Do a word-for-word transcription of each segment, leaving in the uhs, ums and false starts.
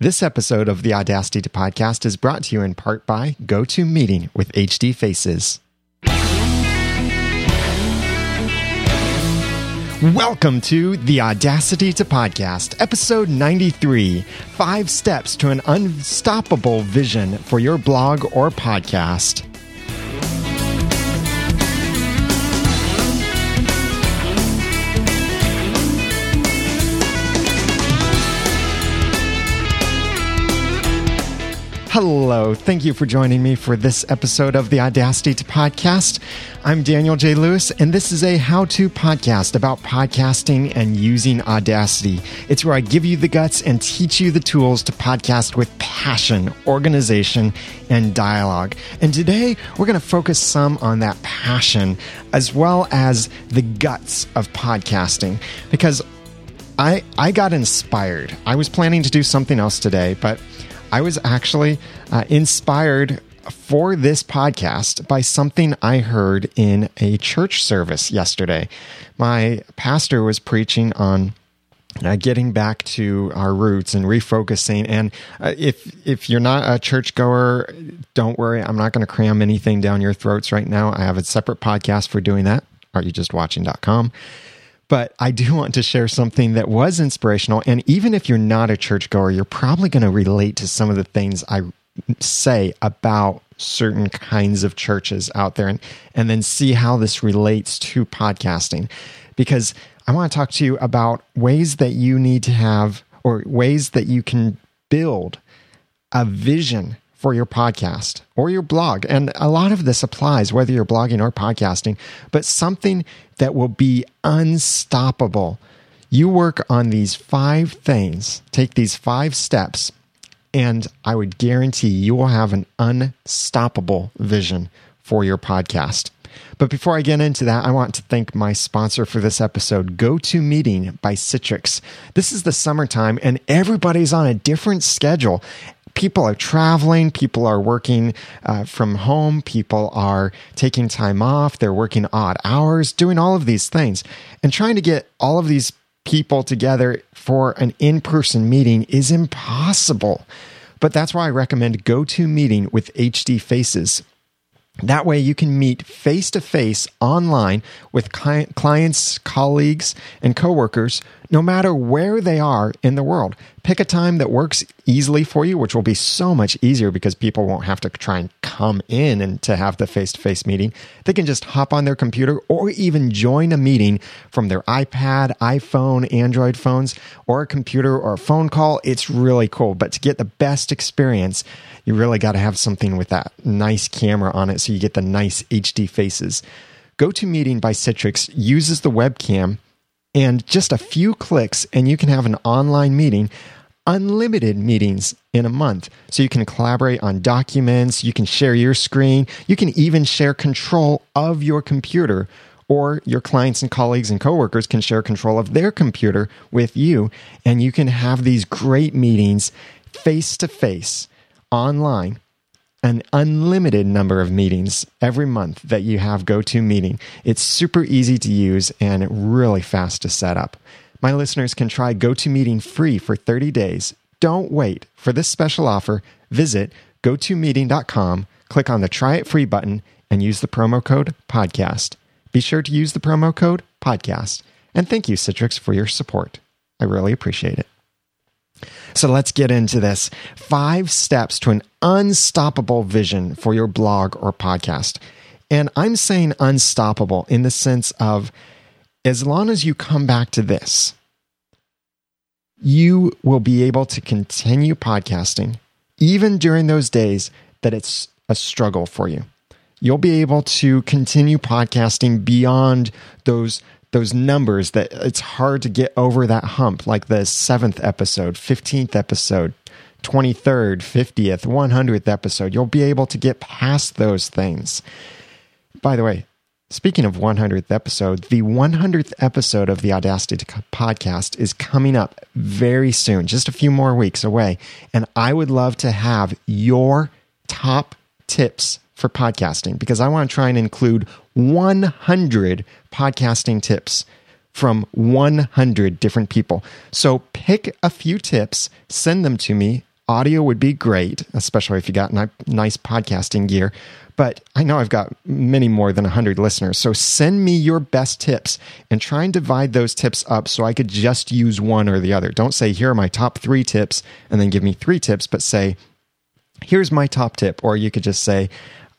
This episode of the Audacity to Podcast is brought to you in part by GoToMeeting with H D Faces. Welcome to The Audacity to Podcast, episode ninety-three, five steps to an unstoppable vision for your blog or podcast. Hello, thank you for joining me for this episode of the Audacity to Podcast. I'm Daniel J. Lewis, and this is a how-to podcast about podcasting and using Audacity. It's where I give you the guts and teach you the tools to podcast with passion, organization, and dialogue. And today, we're going to focus some on that passion as well as the guts of podcasting, because I, I got inspired. I was planning to do something else today, but I was actually uh, inspired for this podcast by something I heard in a church service yesterday. My pastor was preaching on uh, getting back to our roots and refocusing. And uh, if if you're not a churchgoer, don't worry. I'm not going to cram anything down your throats right now. I have a separate podcast for doing that, are you just watching dot com. But I do want to share something that was inspirational. And even if you're not a churchgoer, you're probably going to relate to some of the things I say about certain kinds of churches out there, and, and then see how this relates to podcasting. Because I want to talk to you about ways that you need to have, or ways that you can build a vision for your podcast or your blog. And a lot of this applies whether you're blogging or podcasting, but something that will be unstoppable. You work on these five things, take these five steps, and I would guarantee you will have an unstoppable vision for your podcast. But before I get into that, I want to thank my sponsor for this episode, GoToMeeting by Citrix. This is the summertime and everybody's on a different schedule. People are traveling, people are working uh, from home, people are taking time off, they're working odd hours, doing all of these things. And trying to get all of these people together for an in-person meeting is impossible. But that's why I recommend GoToMeeting with H D Faces. That way you can meet face-to-face online with clients, colleagues, and coworkers, no matter where they are in the world. Pick a time that works easily for you, which will be so much easier because people won't have to try and come in and to have the face-to-face meeting. They can just hop on their computer or even join a meeting from their iPad, iPhone, Android phones, or a computer or a phone call. It's really cool. But to get the best experience, you really got to have something with that nice camera on it so you get the nice H D faces. GoToMeeting by Citrix uses the webcam, and just a few clicks and you can have an online meeting, unlimited meetings in a month. So you can collaborate on documents, you can share your screen, you can even share control of your computer, or your clients and colleagues and coworkers can share control of their computer with you, and you can have these great meetings face-to-face, online, an unlimited number of meetings every month that you have GoToMeeting. It's super easy to use and really fast to set up. My listeners can try GoToMeeting free for thirty days. Don't wait. For this special offer, visit go to meeting dot com, click on the Try It Free button, and use the promo code PODCAST. Be sure to use the promo code PODCAST. And thank you, Citrix, for your support. I really appreciate it. So let's get into this. Five steps to an unstoppable vision for your blog or podcast. And I'm saying unstoppable in the sense of, as long as you come back to this, you will be able to continue podcasting, even during those days that it's a struggle for you. You'll be able to continue podcasting beyond those those numbers that it's hard to get over that hump, like the seventh episode, fifteenth episode, twenty-third, fiftieth, one hundredth episode. You'll be able to get past those things. By the way, speaking of one hundredth episode, the one hundredth episode of the Audacity to Podcast is coming up very soon, just a few more weeks away. And I would love to have your top tips for podcasting, because I want to try and include one hundred podcasting tips from one hundred different people. So pick a few tips, send them to me Audio would be great, especially if you got ni- nice podcasting gear. But I know I've got many more than one hundred listeners, so send me your best tips and try and divide those tips up so I could just use one or the other. Don't say, here are my top three tips, and then give me three tips, but say, here's my top tip. Or you could just say,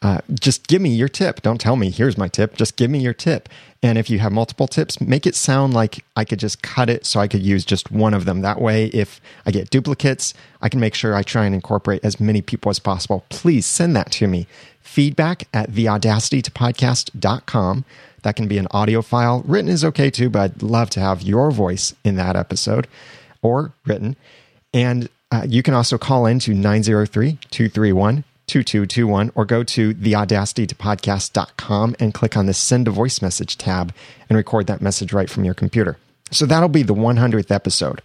uh, just give me your tip. Don't tell me, here's my tip. Just give me your tip. And if you have multiple tips, make it sound like I could just cut it so I could use just one of them. That way, if I get duplicates, I can make sure I try and incorporate as many people as possible. Please send that to me. Feedback at the audacity to podcast dot com. That can be an audio file. Written is okay too, but I'd love to have your voice in that episode or written. And uh, you can also call in to nine oh three, two three one, two two two one or go to the audacity to podcast dot com and click on the Send a Voice Message tab and record that message right from your computer. So that'll be the one hundredth episode.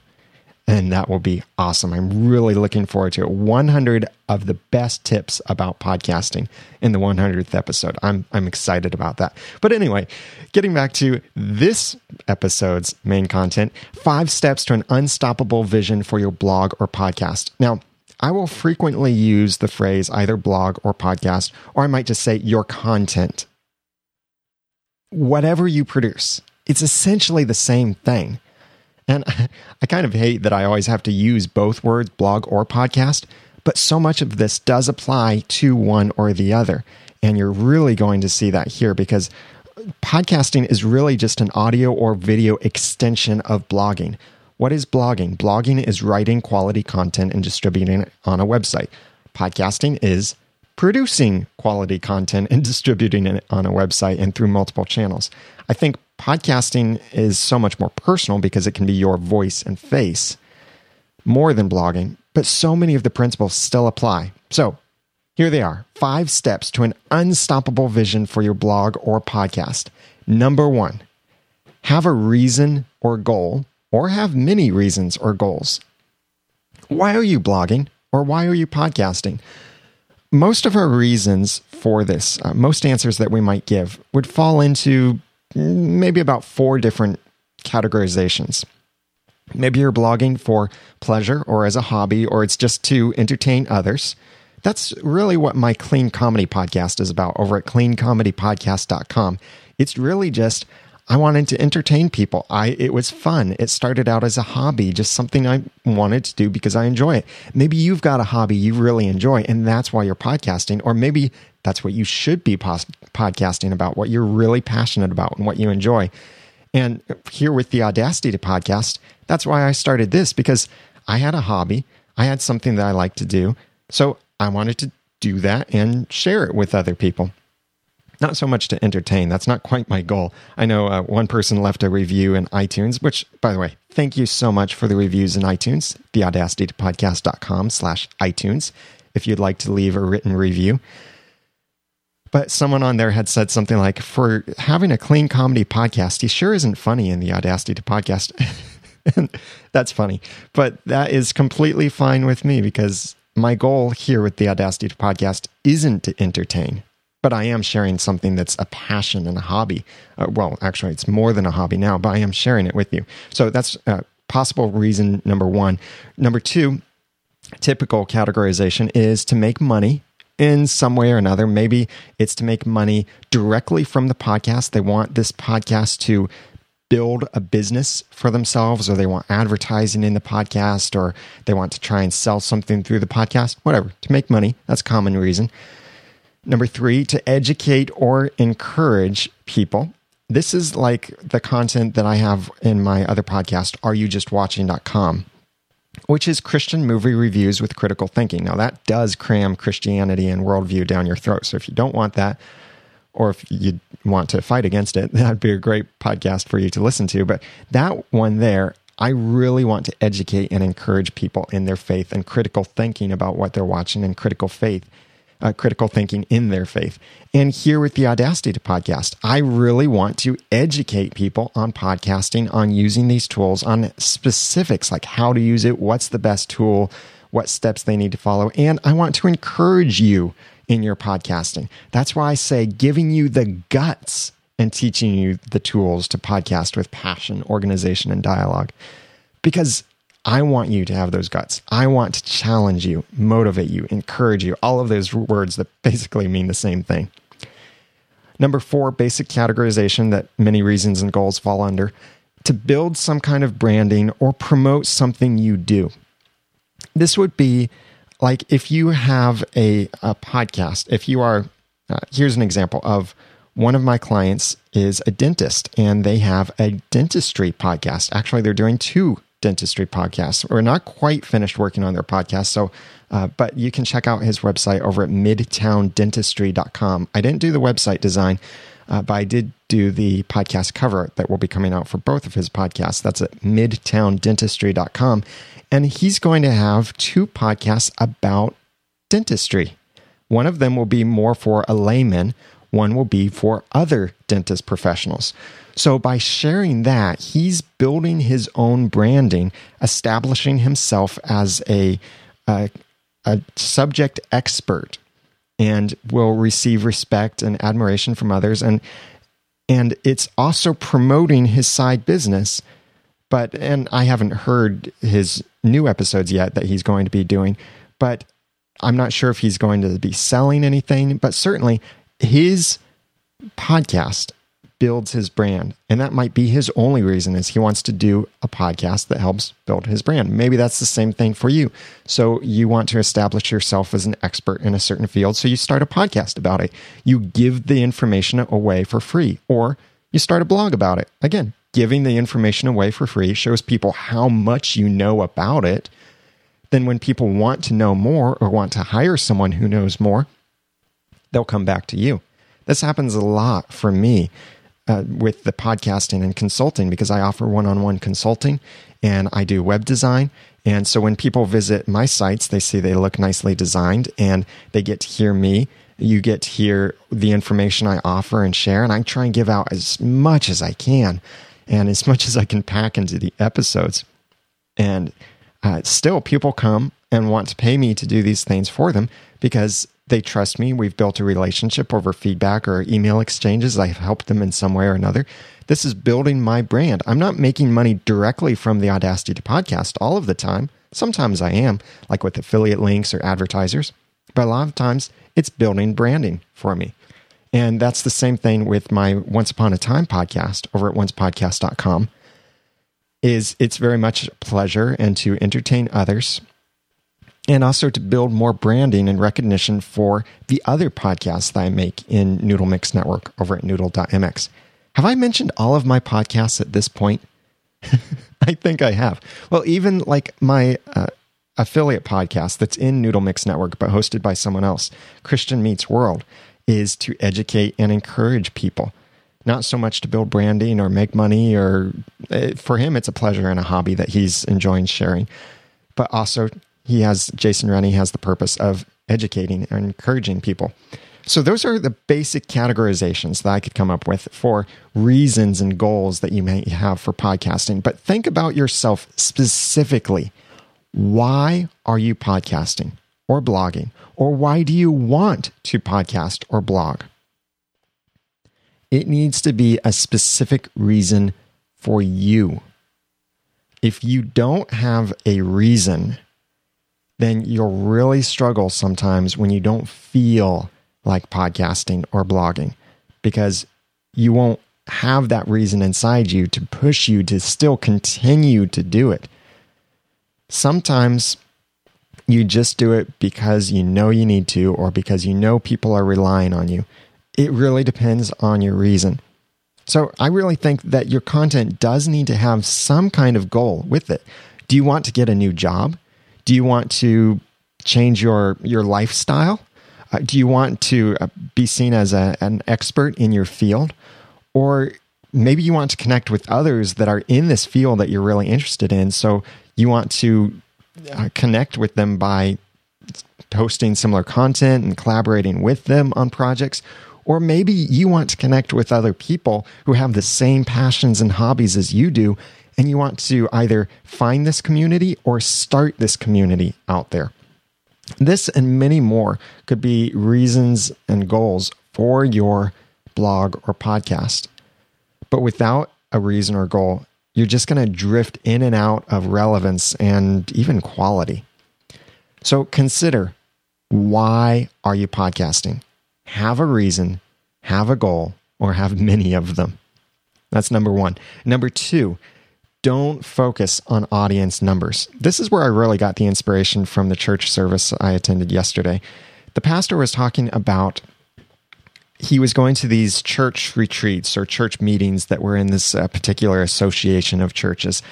And that will be awesome. I'm really looking forward to it. one hundred of the best tips about podcasting in the one hundredth episode. I'm I'm excited about that. But anyway, getting back to this episode's main content, five steps to an unstoppable vision for your blog or podcast. Now, I will frequently use the phrase either blog or podcast, or I might just say your content. Whatever you produce, it's essentially the same thing. And I kind of hate that I always have to use both words, blog or podcast, but so much of this does apply to one or the other. And you're really going to see that here because podcasting is really just an audio or video extension of blogging. What is blogging? Blogging is writing quality content and distributing it on a website. Podcasting is producing quality content and distributing it on a website and through multiple channels. I think podcasting is so much more personal because it can be your voice and face more than blogging, but so many of the principles still apply. So here they are, five steps to an unstoppable vision for your blog or podcast. Number one, have a reason or goal, or have many reasons or goals. Why are you blogging or why are you podcasting? Most of our reasons for this, uh, most answers that we might give would fall into maybe about four different categorizations. Maybe you're blogging for pleasure or as a hobby, or it's just to entertain others. That's really what my Clean Comedy Podcast is about over at clean comedy podcast dot com. It's really just, I wanted to entertain people. I It was fun. It started out as a hobby, just something I wanted to do because I enjoy it. Maybe you've got a hobby you really enjoy, and that's why you're podcasting, or maybe that's what you should be pos- podcasting about, what you're really passionate about and what you enjoy. And here with the Audacity to Podcast, that's why I started this, because I had a hobby. I had something that I like to do. So I wanted to do that and share it with other people. Not so much to entertain. That's not quite my goal. I know uh, one person left a review in iTunes, which, by the way, thank you so much for the reviews in iTunes, the audacity to podcast dot com slash iTunes, if you'd like to leave a written review. But someone on there had said something like, for having a clean comedy podcast, he sure isn't funny in the Audacity to Podcast. And that's funny. But that is completely fine with me because my goal here with the Audacity to Podcast isn't to entertain, but I am sharing something that's a passion and a hobby. Uh, well, actually, it's more than a hobby now, but I am sharing it with you. So that's uh, possible reason number one. Number two, typical categorization is to make money. In some way or another, maybe it's to make money directly from the podcast. They want this podcast to build a business for themselves, or they want advertising in the podcast, or they want to try and sell something through the podcast, whatever, to make money. That's a common reason. Number three, to educate or encourage people. This is like the content that I have in my other podcast, are you just watching dot com. Which is Christian movie reviews with critical thinking. Now, that does cram Christianity and worldview down your throat. So if you don't want that, or if you want to fight against it, that'd be a great podcast for you to listen to. But that one there, I really want to educate and encourage people in their faith and critical thinking about what they're watching and critical faith, uh, critical thinking in their faith. And here with the Audacity to Podcast, I really want to educate people on podcasting, on using these tools, on specifics like how to use it, what's the best tool, what steps they need to follow. And I want to encourage you in your podcasting. That's why I say giving you the guts and teaching you the tools to podcast with passion, organization, and dialogue. Because I want you to have those guts. I want to challenge you, motivate you, encourage you. All of those words that basically mean the same thing. Number four, basic categorization that many reasons and goals fall under. To build some kind of branding or promote something you do. This would be like if you have a, a podcast, if you are, uh, here's an example of one of my clients is a dentist and they have a dentistry podcast. Actually, they're doing two dentistry podcasts. We're not quite finished working on their podcast, so uh, but you can check out his website over at midtown dentistry dot com. I didn't do the website design, uh, but I did do the podcast cover that will be coming out for both of his podcasts. That's at midtown dentistry dot com. And he's going to have two podcasts about dentistry. One of them will be more for a layman. One will be for other dentist professionals. So by sharing that, he's building his own branding, establishing himself as a, a, a subject expert, and will receive respect and admiration from others. And And it's also promoting his side business, but, and I haven't heard his new episodes yet that he's going to be doing, but I'm not sure if he's going to be selling anything, but certainly his podcast builds his brand. And that might be his only reason is he wants to do a podcast that helps build his brand. Maybe that's the same thing for you. So you want to establish yourself as an expert in a certain field. So you start a podcast about it. You give the information away for free, or you start a blog about it. Again, giving the information away for free shows people how much you know about it. Then when people want to know more or want to hire someone who knows more, they'll come back to you. This happens a lot for me. Uh, with the podcasting and consulting, because I offer one-on-one consulting and I do web design. And so when people visit my sites, they see they look nicely designed and they get to hear me. You get to hear the information I offer and share. And I try and give out as much as I can and as much as I can pack into the episodes. And uh, still people come and want to pay me to do these things for them because they trust me. We've built a relationship over feedback or email exchanges. I've helped them in some way or another. This is building my brand. I'm not making money directly from the Audacity to podcast all of the time. Sometimes I am, like with affiliate links or advertisers. But a lot of times, it's building branding for me. And that's the same thing with my Once Upon a Time podcast over at once podcast dot com. Is it's very much a pleasure and to entertain others. And also to build more branding and recognition for the other podcasts that I make in Noodle Mix Network over at noodle dot m x. Have I mentioned all of my podcasts at this point? I think I have. Well, even like my uh, affiliate podcast that's in Noodle Mix Network, but hosted by someone else, Christian Meets World, is to educate and encourage people. Not so much to build branding or make money, or uh, for him, it's a pleasure and a hobby that he's enjoying sharing, but also He has, Jason Rennie has the purpose of educating and encouraging people. So those are the basic categorizations that I could come up with for reasons and goals that you may have for podcasting. But think about yourself specifically. Why are you podcasting or blogging? Or why do you want to podcast or blog? It needs to be a specific reason for you. If you don't have a reason, then you'll really struggle sometimes when you don't feel like podcasting or blogging, because you won't have that reason inside you to push you to still continue to do it. Sometimes you just do it because you know you need to, or because you know people are relying on you. It really depends on your reason. So I really think that your content does need to have some kind of goal with it. Do you want to get a new job? Do you want to change your, your lifestyle? Uh, do you want to uh, be seen as a, an expert in your field? Or maybe you want to connect with others that are in this field that you're really interested in. So you want to uh, connect with them by hosting similar content and collaborating with them on projects. Or maybe you want to connect with other people who have the same passions and hobbies as you do, and you want to either find this community or start this community out there. This and many more could be reasons and goals for your blog or podcast. But without a reason or goal, you're just going to drift in and out of relevance and even quality. So consider, why are you podcasting? Have a reason, have a goal, or have many of them. That's number one. Number two, don't focus on audience numbers. This is where I really got the inspiration from the church service I attended yesterday. The pastor was talking about, he was going to these church retreats or church meetings that were in this uh, particular association of churches.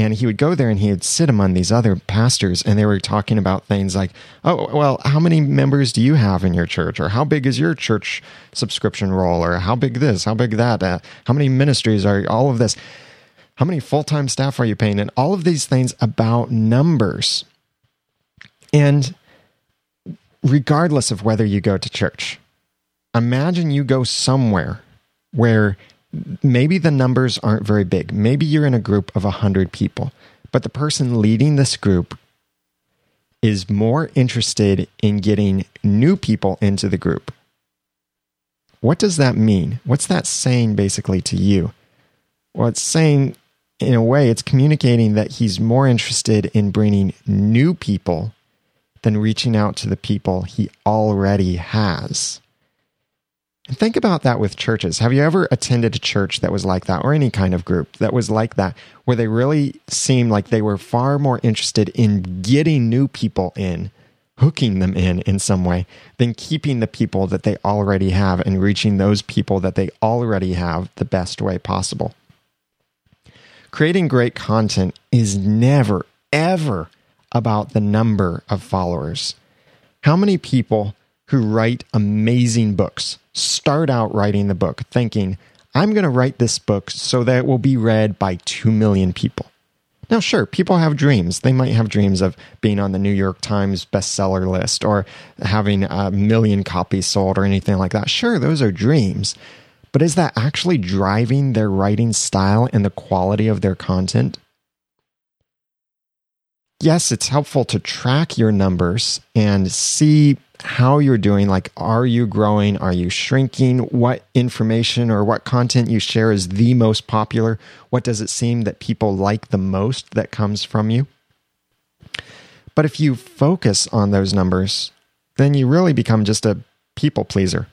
And he would go there and he would sit among these other pastors, and they were talking about things like, oh, well, how many members do you have in your church? Or how big is your church subscription roll? Or how big this, how big that? Uh, how many ministries are all of this? How many full-time staff are you paying? And all of these things about numbers. And regardless of whether you go to church, imagine you go somewhere where maybe the numbers aren't very big. Maybe you're in a group of one hundred people, but the person leading this group is more interested in getting new people into the group. What does that mean? What's that saying basically to you? Well, it's saying, in a way, it's communicating that he's more interested in bringing new people than reaching out to the people he already has. And think about that with churches. Have you ever attended a church that was like that, or any kind of group that was like that, where they really seemed like they were far more interested in getting new people in, hooking them in in some way, than keeping the people that they already have and reaching those people that they already have the best way possible? Creating great content is never, ever about the number of followers. How many people who write amazing books start out writing the book thinking, I'm going to write this book so that it will be read by two million people. Now, sure, people have dreams. They might have dreams of being on the New York Times bestseller list or having a million copies sold or anything like that. Sure, those are dreams. But is that actually driving their writing style and the quality of their content? Yes, it's helpful to track your numbers and see how you're doing. Like, are you growing? Are you shrinking? What information or what content you share is the most popular? What does it seem that people like the most that comes from you? But if you focus on those numbers, then you really become just a people pleaser.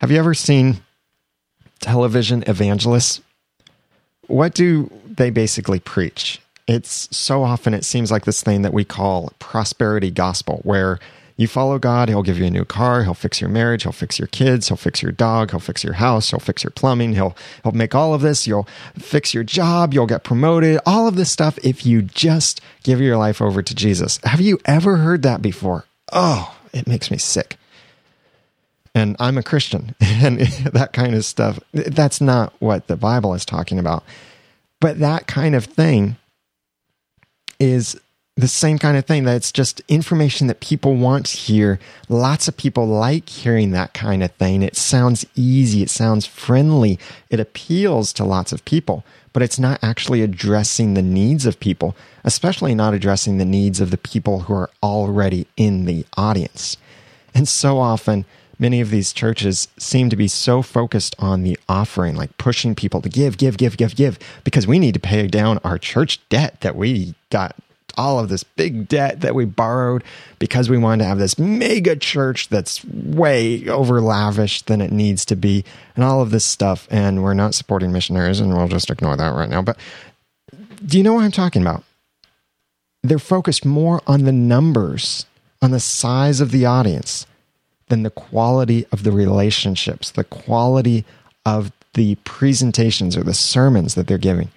Have you ever seen television evangelists? What do they basically preach? It's so often, it seems like this thing that we call prosperity gospel, where you follow God, he'll give you a new car, he'll fix your marriage, he'll fix your kids, he'll fix your dog, he'll fix your house, he'll fix your plumbing, he'll he'll make all of this, you'll fix your job, you'll get promoted, all of this stuff if you just give your life over to Jesus. Have you ever heard that before? Oh, it makes me sick. And I'm a Christian, and that kind of stuff, that's not what the Bible is talking about. But that kind of thing is the same kind of thing that's just information that people want to hear. Lots of people like hearing that kind of thing. It sounds easy. It sounds friendly. It appeals to lots of people, but it's not actually addressing the needs of people, especially not addressing the needs of the people who are already in the audience. And so often, many of these churches seem to be so focused on the offering, like pushing people to give, give, give, give, give, because we need to pay down our church debt that we got, all of this big debt that we borrowed because we wanted to have this mega church that's way over lavish than it needs to be and all of this stuff. And we're not supporting missionaries, and we'll just ignore that right now. But do you know what I'm talking about? They're focused more on the numbers, on the size of the audience, than the quality of the relationships, the quality of the presentations or the sermons that they're giving.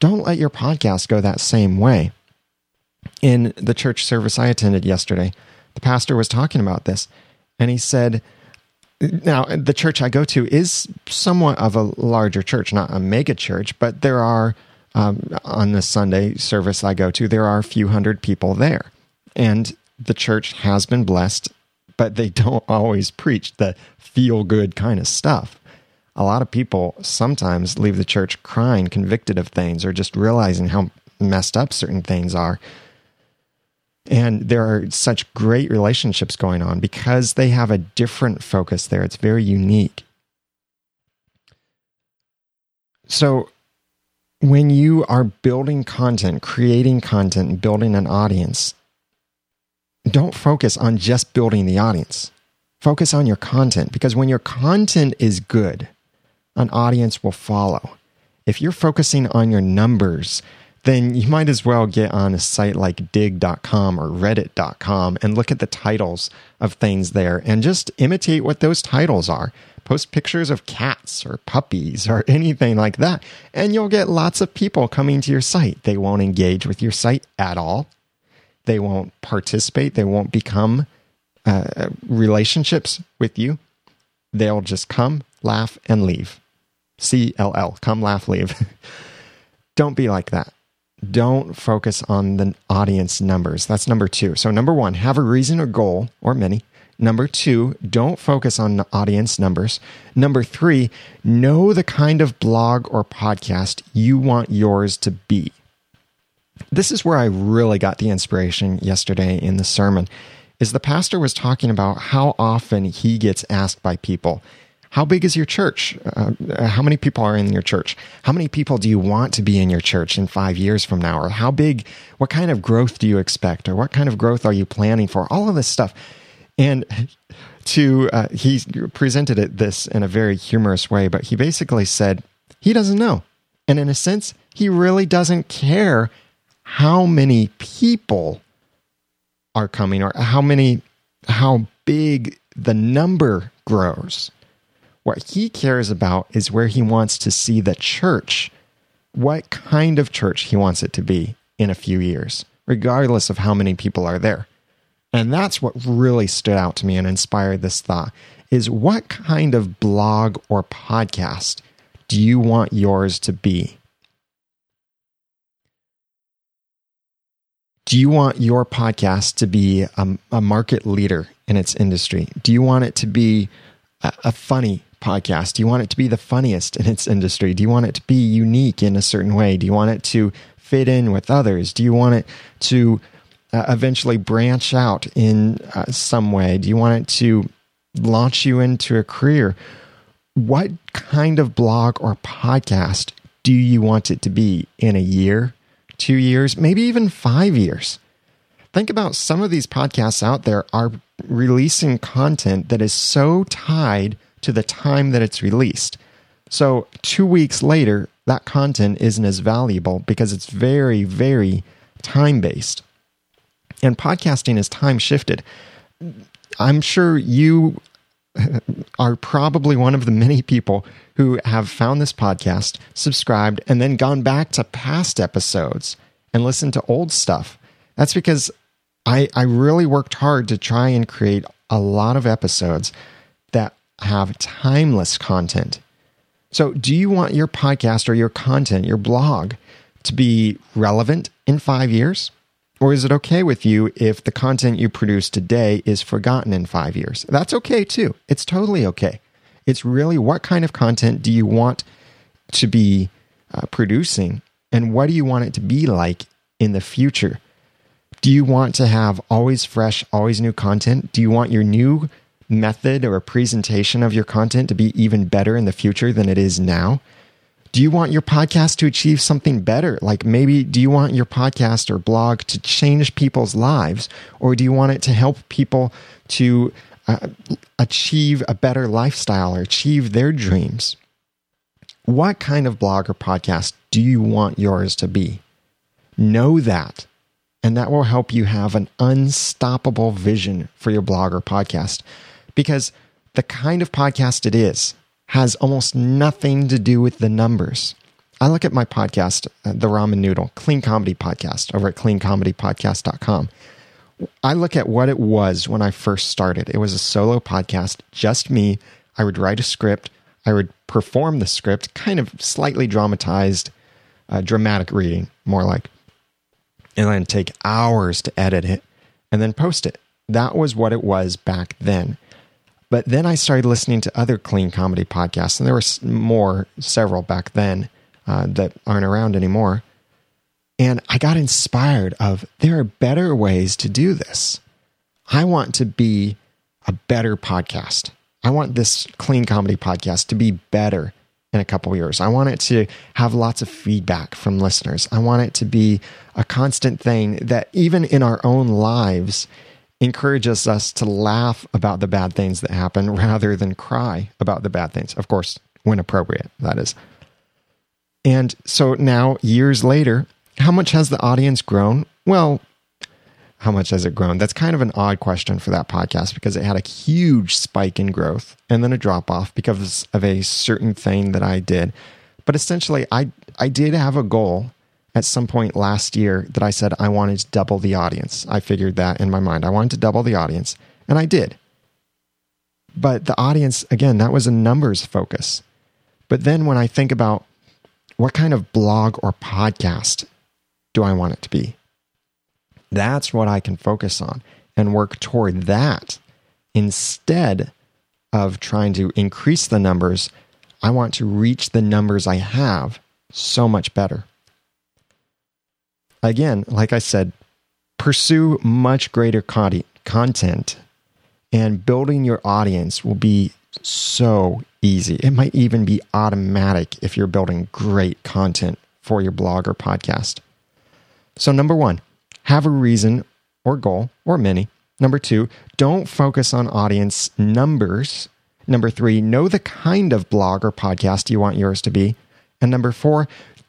Don't let your podcast go that same way. In the church service I attended yesterday, the pastor was talking about this, and he said, now, the church I go to is somewhat of a larger church, not a mega church, but there are, um, on the Sunday service I go to, there are a few hundred people there. And the church has been blessed, but they don't always preach the feel-good kind of stuff. A lot of people sometimes leave the church crying, convicted of things, or just realizing how messed up certain things are. And there are such great relationships going on because they have a different focus there. It's very unique. So when you are building content, creating content, and building an audience, don't focus on just building the audience. Focus on your content, because when your content is good, an audience will follow. If you're focusing on your numbers, then you might as well get on a site like dig dot com or reddit dot com and look at the titles of things there and just imitate what those titles are. Post pictures of cats or puppies or anything like that, and you'll get lots of people coming to your site. They won't engage with your site at all. They won't participate. They won't become uh, relationships with you. They'll just come, laugh, and leave. C L L, come, laugh, leave. Don't be like that. Don't focus on the audience numbers. That's number two. So number one, have a reason or goal, or many. Number two, don't focus on the audience numbers. Number three, know the kind of blog or podcast you want yours to be. This is where I really got the inspiration yesterday in the sermon, is the pastor was talking about how often he gets asked by people, how big is your church? Uh, how many people are in your church? How many people do you want to be in your church in five years from now? Or how big, what kind of growth do you expect? Or what kind of growth are you planning for? All of this stuff. And to uh, he presented it this in a very humorous way, but he basically said he doesn't know. And in a sense, he really doesn't care how many people are coming or how many, how big the number grows. What he cares about is where he wants to see the church, what kind of church he wants it to be in a few years, regardless of how many people are there. And that's what really stood out to me and inspired this thought, is what kind of blog or podcast do you want yours to be? Do you want your podcast to be a, a market leader in its industry? Do you want it to be a, a funny podcast? Do you want it to be the funniest in its industry? Do you want it to be unique in a certain way? Do you want it to fit in with others? Do you want it to Uh, eventually branch out in uh, some way? Do you want it to launch you into a career? What kind of blog or podcast do you want it to be in a year, two years, maybe even five years? Think about some of these podcasts out there are releasing content that is so tied to the time that it's released. So two weeks later, that content isn't as valuable because it's very, very time-based. And podcasting is time shifted. I'm sure you are probably one of the many people who have found this podcast, subscribed, and then gone back to past episodes and listened to old stuff. That's because I, I really worked hard to try and create a lot of episodes that have timeless content. So do you want your podcast or your content, your blog, to be relevant in five years? Or is it okay with you if the content you produce today is forgotten in five years? That's okay too. It's totally okay. It's really what kind of content do you want to be uh, producing, and what do you want it to be like in the future? Do you want to have always fresh, always new content? Do you want your new method or presentation of your content to be even better in the future than it is now? Do you want your podcast to achieve something better? Like maybe do you want your podcast or blog to change people's lives, or do you want it to help people to uh, achieve a better lifestyle or achieve their dreams? What kind of blog or podcast do you want yours to be? Know that, and that will help you have an unstoppable vision for your blog or podcast, because the kind of podcast it is has almost nothing to do with the numbers. I look at my podcast, The Ramen Noodle, Clean Comedy Podcast, over at clean comedy podcast dot com. I look at what it was when I first started. It was a solo podcast, just me. I would write a script. I would perform the script, kind of slightly dramatized, uh, dramatic reading, more like. And then take hours to edit it and then post it. That was what it was back then. But then I started listening to other clean comedy podcasts, and there were more, several back then uh, that aren't around anymore. And I got inspired of, there are better ways to do this. I want to be a better podcast. I want this clean comedy podcast to be better in a couple of years. I want it to have lots of feedback from listeners. I want it to be a constant thing that even in our own lives encourages us to laugh about the bad things that happen rather than cry about the bad things. Of course, when appropriate, that is. And so now, years later, how much has the audience grown? Well, how much has it grown? That's kind of an odd question for that podcast because it had a huge spike in growth and then a drop off because of a certain thing that I did. But essentially, I I did have a goal at some point last year that I said I wanted to double the audience. I figured that in my mind. I wanted to double the audience, and I did. But the audience, again, that was a numbers focus. But then when I think about what kind of blog or podcast do I want it to be? That's what I can focus on and work toward that. Instead of trying to increase the numbers, I want to reach the numbers I have so much better. Again, like I said, pursue much greater content and building your audience will be so easy. It might even be automatic if you're building great content for your blog or podcast. So number one, have a reason or goal or many. Number two, don't focus on audience numbers. Number three, know the kind of blog or podcast you want yours to be. And number four,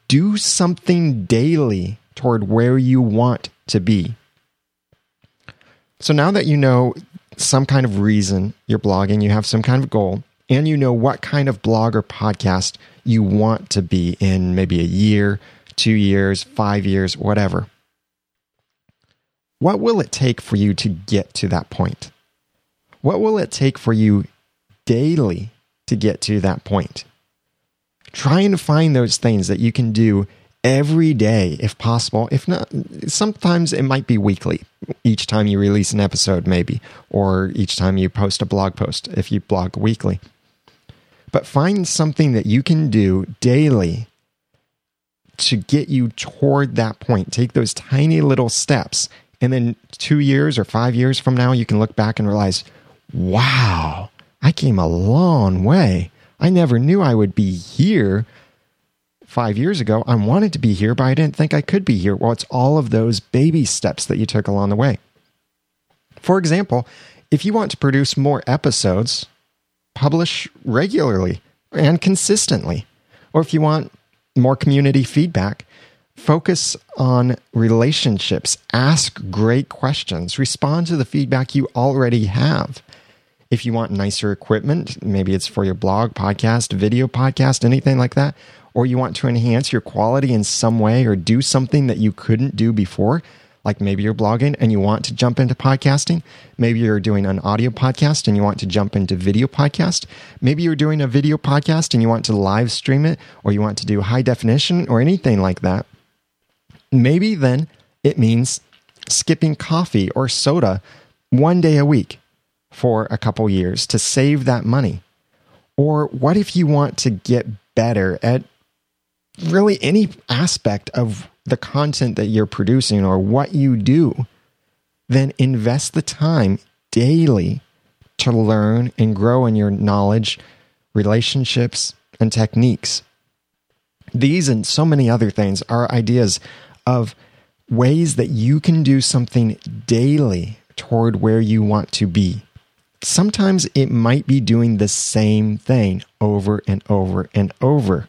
do something daily toward where you want to be. So now that you know some kind of reason you're blogging, you have some kind of goal, and you know what kind of blog or podcast you want to be in maybe a year, two years, five years, whatever. What will it take for you to get to that point? What will it take for you daily to get to that point? Try and find those things that you can do every day if possible. If not, sometimes it might be weekly. Each time you release an episode maybe, or each time you post a blog post if you blog weekly. But find something that you can do daily to get you toward that point. Take those tiny little steps. And then two years or five years from now, you can look back and realize, wow, I came a long way. I never knew I would be here five years ago. I wanted to be here, but I didn't think I could be here. Well, it's all of those baby steps that you took along the way. For example, if you want to produce more episodes, publish regularly and consistently. Or if you want more community feedback, focus on relationships, ask great questions, respond to the feedback you already have. If you want nicer equipment, maybe it's for your blog, podcast, video podcast, anything like that, or you want to enhance your quality in some way or do something that you couldn't do before, like maybe you're blogging and you want to jump into podcasting, maybe you're doing an audio podcast and you want to jump into video podcast, maybe you're doing a video podcast and you want to live stream it, or you want to do high definition or anything like that. Maybe then it means skipping coffee or soda one day a week for a couple years to save that money. Or what if you want to get better at really any aspect of the content that you're producing or what you do? Then invest the time daily to learn and grow in your knowledge, relationships, and techniques. These and so many other things are ideas of ways that you can do something daily toward where you want to be. Sometimes it might be doing the same thing over and over and over.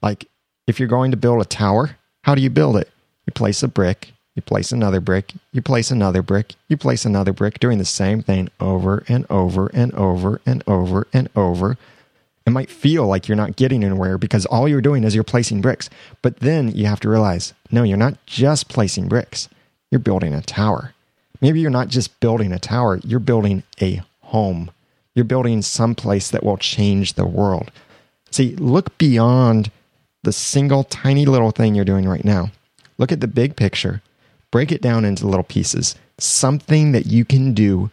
Like if you're going to build a tower, how do you build it? You place a brick, you place another brick, you place another brick, you place another brick, doing the same thing over and over and over and over and over. It might feel like you're not getting anywhere because all you're doing is you're placing bricks. But then you have to realize, no, you're not just placing bricks. You're building a tower. Maybe you're not just building a tower. You're building a home. You're building someplace that will change the world. See, look beyond the single tiny little thing you're doing right now. Look at the big picture. Break it down into little pieces. Something that you can do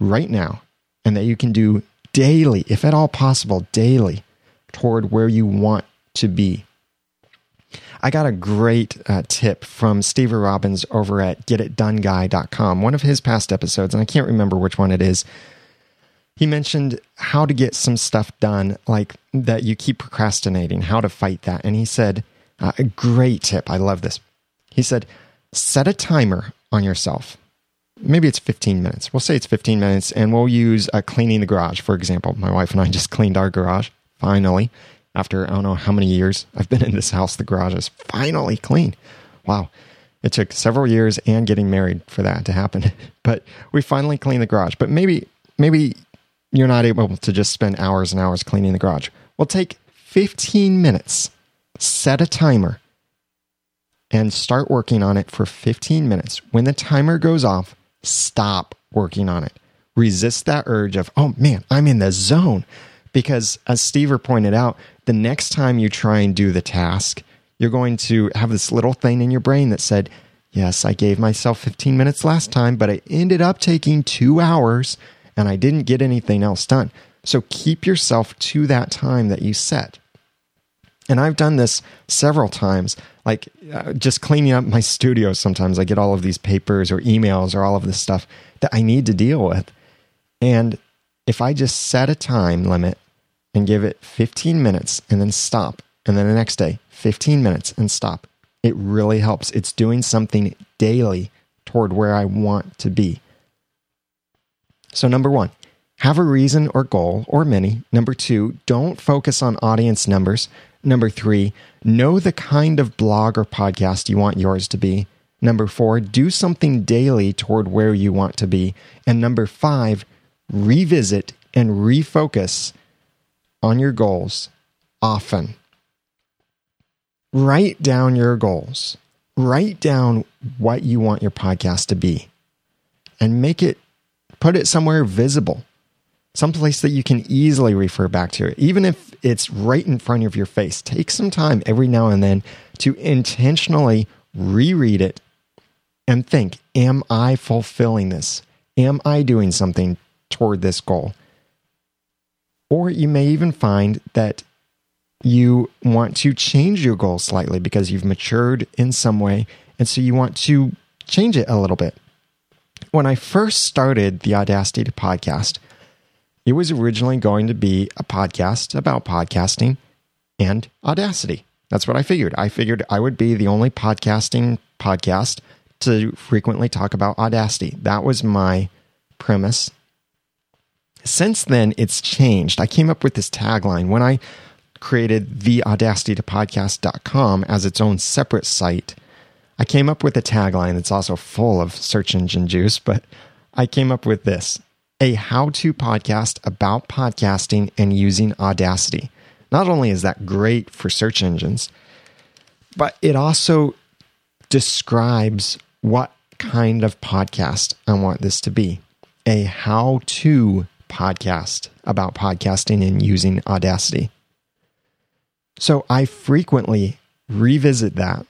right now and that you can do daily, if at all possible, daily toward where you want to be. I got a great uh, tip from Steve Robbins over at get it done guy dot com, one of his past episodes, and I can't remember which one it is. He mentioned how to get some stuff done, like that you keep procrastinating, how to fight that. And he said, uh, a great tip. I love this. He said, set a timer on yourself. Maybe it's fifteen minutes. We'll say it's fifteen minutes, and we'll use uh, cleaning the garage, for example. My wife and I just cleaned our garage, finally. After I don't know how many years I've been in this house, the garage is finally clean. Wow. It took several years and getting married for that to happen. But we finally cleaned the garage. But maybe maybe you're not able to just spend hours and hours cleaning the garage. Well, take fifteen minutes, set a timer, and start working on it for fifteen minutes. When the timer goes off, stop working on it. Resist that urge of, oh man, I'm in the zone. Because as Steve pointed out, the next time you try and do the task, you're going to have this little thing in your brain that said, yes, I gave myself fifteen minutes last time, but I ended up taking two hours and I didn't get anything else done. So keep yourself to that time that you set. And I've done this several times, like uh, just cleaning up my studio. Sometimes I get all of these papers or emails or all of this stuff that I need to deal with. And if I just set a time limit and give it fifteen minutes and then stop, and then the next day, fifteen minutes and stop, it really helps. It's doing something daily toward where I want to be. So number one, have a reason or goal or many. Number two, don't focus on audience numbers. Number three, know the kind of blog or podcast you want yours to be. Number four, do something daily toward where you want to be. And number five, revisit and refocus on your goals often. Write down your goals. Write down what you want your podcast to be and make it, put it somewhere visible, someplace that you can easily refer back to it. Even if it's right in front of your face, take some time every now and then to intentionally reread it and think, am I fulfilling this? Am I doing something toward this goal? Or you may even find that you want to change your goal slightly because you've matured in some way, and so you want to change it a little bit. When I first started the Audacity podcast, it was originally going to be a podcast about podcasting and Audacity. That's what I figured. I figured I would be the only podcasting podcast to frequently talk about Audacity. That was my premise. Since then, it's changed. I came up with this tagline when I created the audacity to podcast dot com as its own separate site. I came up with a tagline that's also full of search engine juice, but I came up with this: a how-to podcast about podcasting and using Audacity. Not only is that great for search engines, but it also describes what kind of podcast I want this to be. A how-to podcast about podcasting and using Audacity. So I frequently revisit that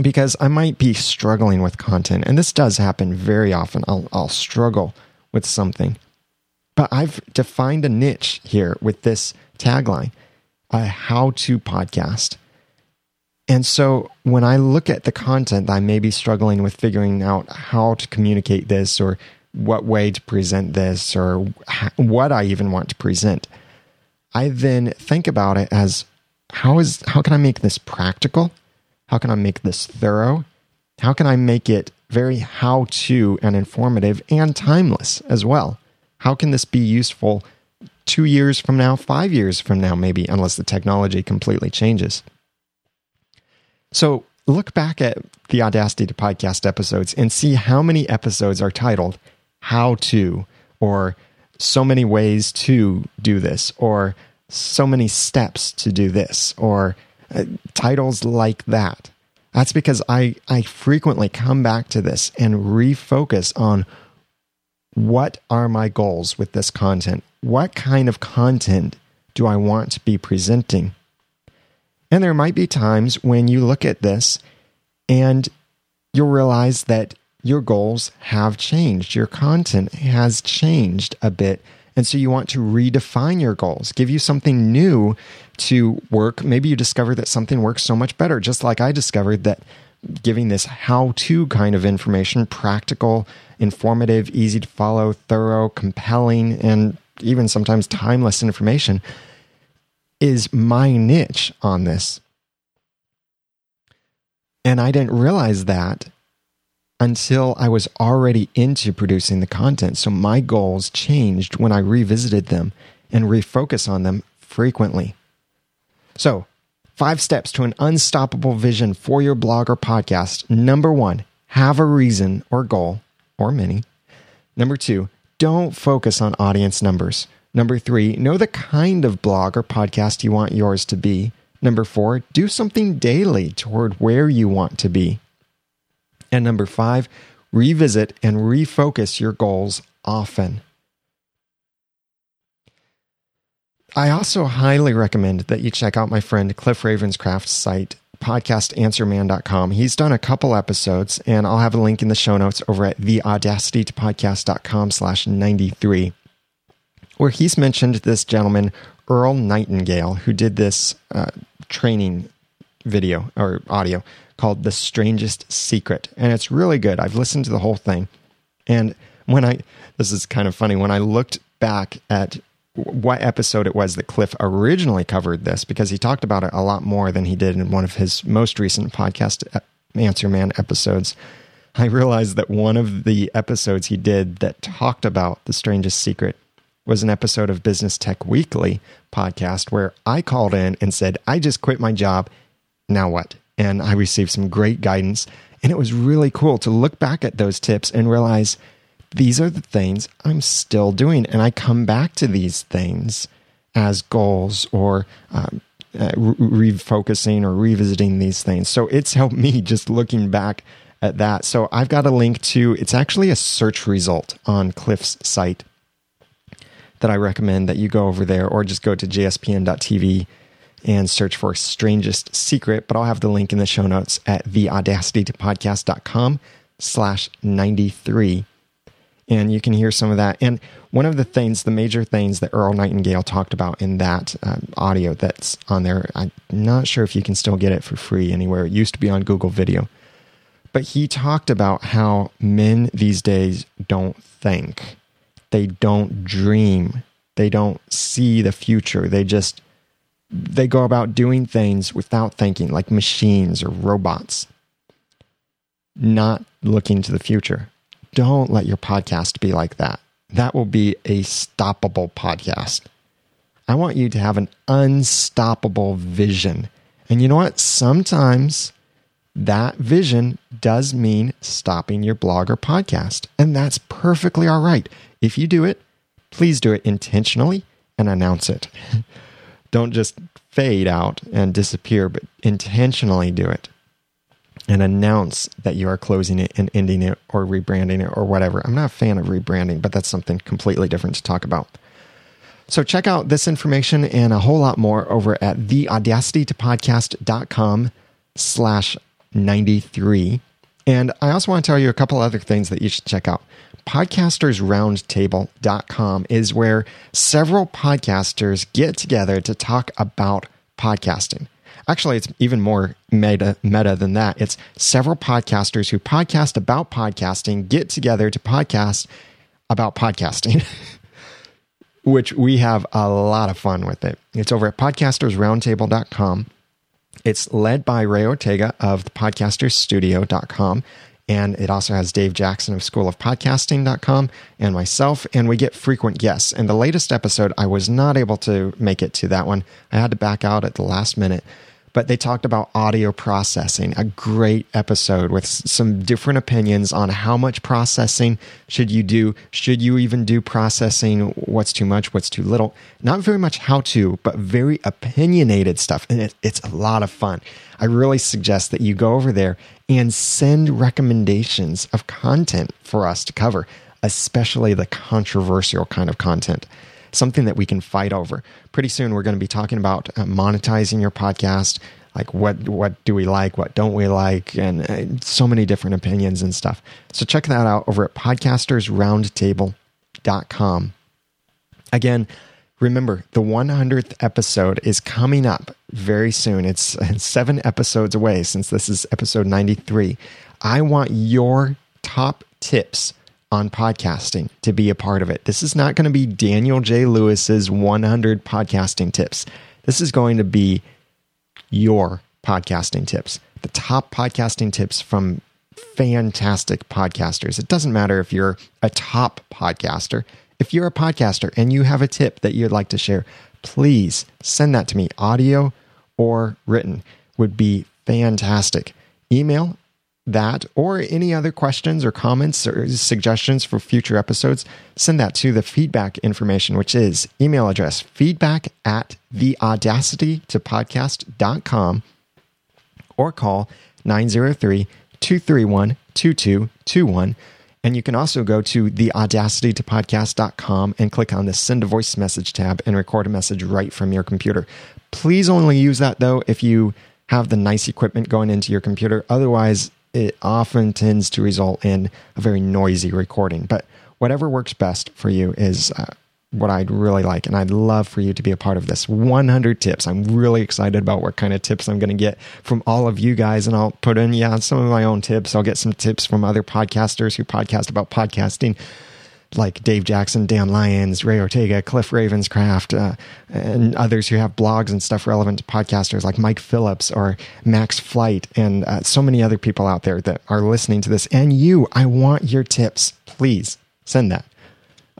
because I might be struggling with content. And this does happen very often. I'll, I'll struggle with something. But I've defined a niche here with this tagline, a how-to podcast. And so when I look at the content, I may be struggling with figuring out how to communicate this or what way to present this or what I even want to present. I then think about it as, how is how can I make this practical? How can I make this thorough? How can I make it very how-to and informative and timeless as well? How can this be useful two years from now, five years from now, maybe, unless the technology completely changes? So look back at the Audacity to Podcast episodes and see how many episodes are titled How To, or so many ways to do this, or so many steps to do this, or uh, titles like that. That's because I, I frequently come back to this and refocus on what are my goals with this content? What kind of content do I want to be presenting? And there might be times when you look at this and you'll realize that your goals have changed. Your content has changed a bit. And so you want to redefine your goals, give you something new to work. Maybe you discover that something works so much better, just like I discovered that giving this how-to kind of information, practical, informative, easy to follow, thorough, compelling, and even sometimes timeless information, is my niche on this. And I didn't realize that until I was already into producing the content. So my goals changed when I revisited them and refocus on them frequently. So five steps to an unstoppable vision for your blog or podcast. Number one, have a reason or goal, or many. Number two, don't focus on audience numbers. Number three, know the kind of blog or podcast you want yours to be. Number four, do something daily toward where you want to be. And number five, revisit and refocus your goals often. I also highly recommend that you check out my friend Cliff Ravenscraft's site, podcast answer man dot com. He's done a couple episodes, and I'll have a link in the show notes over at the audacity to podcast dot com slash ninety-three, where he's mentioned this gentleman, Earl Nightingale, who did this uh, training video or audio called The Strangest Secret. And it's really good. I've listened to the whole thing. And when I, this is kind of funny, when I looked back at what episode it was that Cliff originally covered this, because he talked about it a lot more than he did in one of his most recent Podcast Answer Man episodes, I realized that one of the episodes he did that talked about The Strangest Secret was an episode of Business Tech Weekly podcast where I called in and said, I just quit my job, now what? And I received some great guidance. And it was really cool to look back at those tips and realize these are the things I'm still doing. And I come back to these things as goals or um, uh, re- refocusing or revisiting these things. So it's helped me just looking back at that. So I've got a link to, it's actually a search result on Cliff's site that I recommend that you go over there, or just go to j s p n dot t v and search for Strangest Secret. But I'll have the link in the show notes at the audacity to podcast dot com slash ninety-three. And you can hear some of that. And one of the things, the major things that Earl Nightingale talked about in that um, audio that's on there, I'm not sure if you can still get it for free anywhere. It used to be on Google Video. But he talked about how men these days don't think. They don't dream. They don't see the future. They just, they go about doing things without thinking, like machines or robots, not looking to the future. Don't let your podcast be like that. That will be a stoppable podcast. I want you to have an unstoppable vision. And you know what? Sometimes that vision does mean stopping your blog or podcast. And that's perfectly all right. If you do it, please do it intentionally and announce it. Don't just fade out and disappear, but intentionally do it and announce that you are closing it and ending it or rebranding it or whatever. I'm not a fan of rebranding, but that's something completely different to talk about. So check out this information and a whole lot more over at the audacity to podcast dot com slash ninety-three. And I also want to tell you a couple other things that you should check out. podcasters roundtable dot com is where several podcasters get together to talk about podcasting. Actually, it's even more meta, meta than that. It's several podcasters who podcast about podcasting get together to podcast about podcasting, which we have a lot of fun with it. It's over at podcasters roundtable dot com. It's led by Ray Ortega of the podcasters studio dot com. And it also has Dave Jackson of school of podcasting dot com and myself, and we get frequent guests. And the latest episode, I was not able to make it to that one. I had to back out at the last minute. But they talked about audio processing, a great episode with some different opinions on how much processing should you do. Should you even do processing? What's too much? What's too little? Not very much how to, but very opinionated stuff. And it, it's a lot of fun. I really suggest that you go over there and send recommendations of content for us to cover, especially the controversial kind of content. Something that we can fight over. Pretty soon, we're going to be talking about uh, monetizing your podcast. Like what what do we like? What don't we like? And uh, so many different opinions and stuff. So check that out over at podcasters roundtable dot com. Again, Remember, the one hundredth episode is coming up very soon. It's seven episodes away since this is episode ninety-three. I want your top tips on podcasting to be a part of it. This is not going to be Daniel J. Lewis's one hundred podcasting tips. This is going to be your podcasting tips, the top podcasting tips from fantastic podcasters. It doesn't matter if you're a top podcaster. If you're a podcaster and you have a tip that you'd like to share, please send that to me. Audio or written would be fantastic. Email that or any other questions or comments or suggestions for future episodes, send that to the feedback information, which is email address feedback at the audacity to podcast dot com or call nine zero three, two three one, two two two one. And you can also go to the audacity to podcast dot com and click on the send a voice message tab and record a message right from your computer. Please only use that, though, if you have the nice equipment going into your computer. Otherwise, it often tends to result in a very noisy recording. But whatever works best for you is uh, what I'd really like. And I'd love for you to be a part of this. one hundred tips. I'm really excited about what kind of tips I'm going to get from all of you guys. And I'll put in, yeah, some of my own tips. I'll get some tips from other podcasters who podcast about podcasting, like Dave Jackson, Dan Lyons, Ray Ortega, Cliff Ravenscraft, uh, and others who have blogs and stuff relevant to podcasters like Mike Phillips or Max Flight, and uh, so many other people out there that are listening to this. And you, I want your tips. Please send that.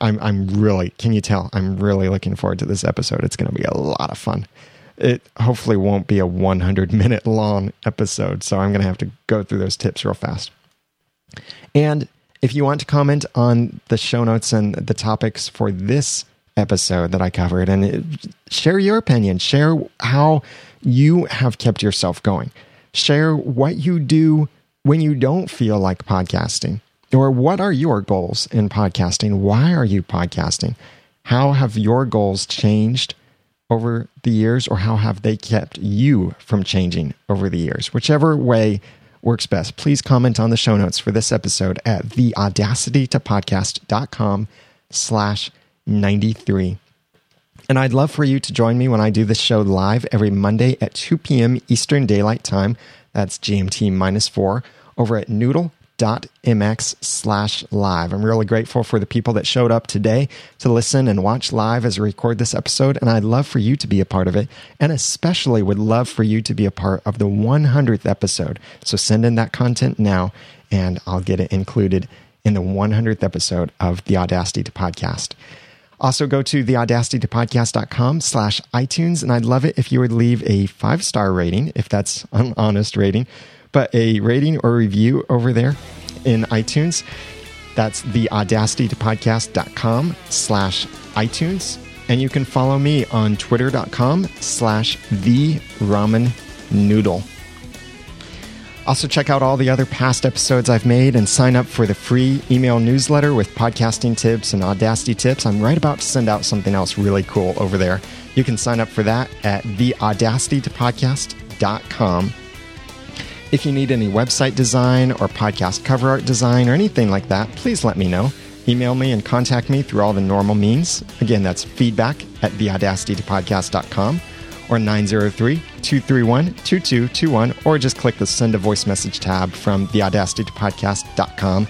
I'm, I'm really, can you tell? I'm really looking forward to this episode. It's going to be a lot of fun. It hopefully won't be a one hundred minute long episode, so I'm going to have to go through those tips real fast. And if you want to comment on the show notes and the topics for this episode that I covered, and it, share your opinion, share how you have kept yourself going, share what you do when you don't feel like podcasting, or what are your goals in podcasting? Why are you podcasting? How have your goals changed over the years, or how have they kept you from changing over the years? Whichever way works best. Please comment on the show notes for this episode at theaudacitytopodcast.com slash 93. And I'd love for you to join me when I do this show live every Monday at two p.m. Eastern Daylight Time. That's G M T minus four over at noodle.mx slash live. I'm really grateful for the people that showed up today to listen and watch live as I record this episode. And I'd love for you to be a part of it, and especially would love for you to be a part of the one hundredth episode. So send in that content now, and I'll get it included in the one hundredth episode of The Audacity to Podcast. Also, go to the audacity to podcast dot com slash iTunes. And I'd love it if you would leave a five-star rating, if that's an honest rating, but a rating or review over there in iTunes. That's theaudacitytopodcast.com slash iTunes. And you can follow me on twitter.com slash the ramen noodle. Also, check out all the other past episodes I've made and sign up for the free email newsletter with podcasting tips and Audacity tips. I'm right about to send out something else really cool over there. You can sign up for that at the audacity to podcast dot com. If you need any website design or podcast cover art design or anything like that, please let me know. Email me and contact me through all the normal means. Again, that's feedback at the audacity to podcast dot com or nine zero three, two three one, two two two one, or just click the send a voice message tab from the audacity to podcast dot com.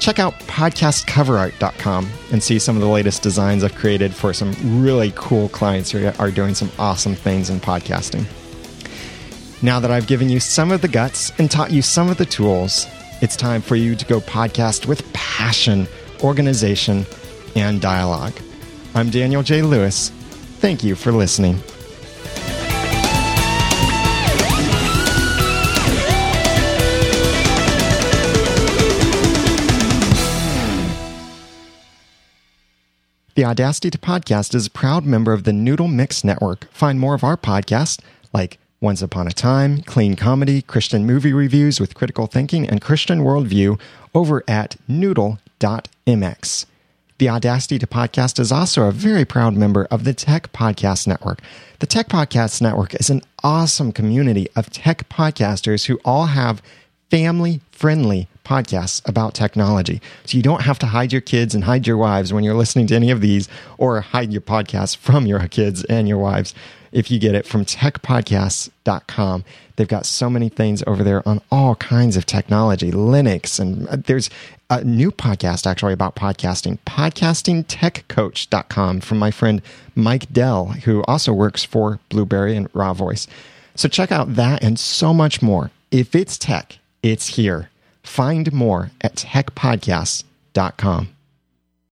Check out podcast cover art dot com and see some of the latest designs I've created for some really cool clients who are doing some awesome things in podcasting. Now that I've given you some of the guts and taught you some of the tools, it's time for you to go podcast with passion, organization, and dialogue. I'm Daniel J. Lewis. Thank you for listening. The Audacity to Podcast is a proud member of the Noodle Mix Network. Find more of our podcasts like Once Upon a Time, Clean Comedy, Christian Movie Reviews with Critical Thinking, and Christian Worldview over at noodle dot m x. The Audacity to Podcast is also a very proud member of the Tech Podcast Network. The Tech Podcast Network is an awesome community of tech podcasters who all have family-friendly podcasts about technology. So you don't have to hide your kids and hide your wives when you're listening to any of these, or hide your podcasts from your kids and your wives if you get it from tech podcasts dot com. They've got so many things over there on all kinds of technology, Linux, and there's a new podcast actually about podcasting, podcasting tech coach dot com, from my friend Mike Dell, who also works for Blueberry and Raw Voice. So check out that and so much more. If it's tech, it's here. Find more at tech podcasts dot com.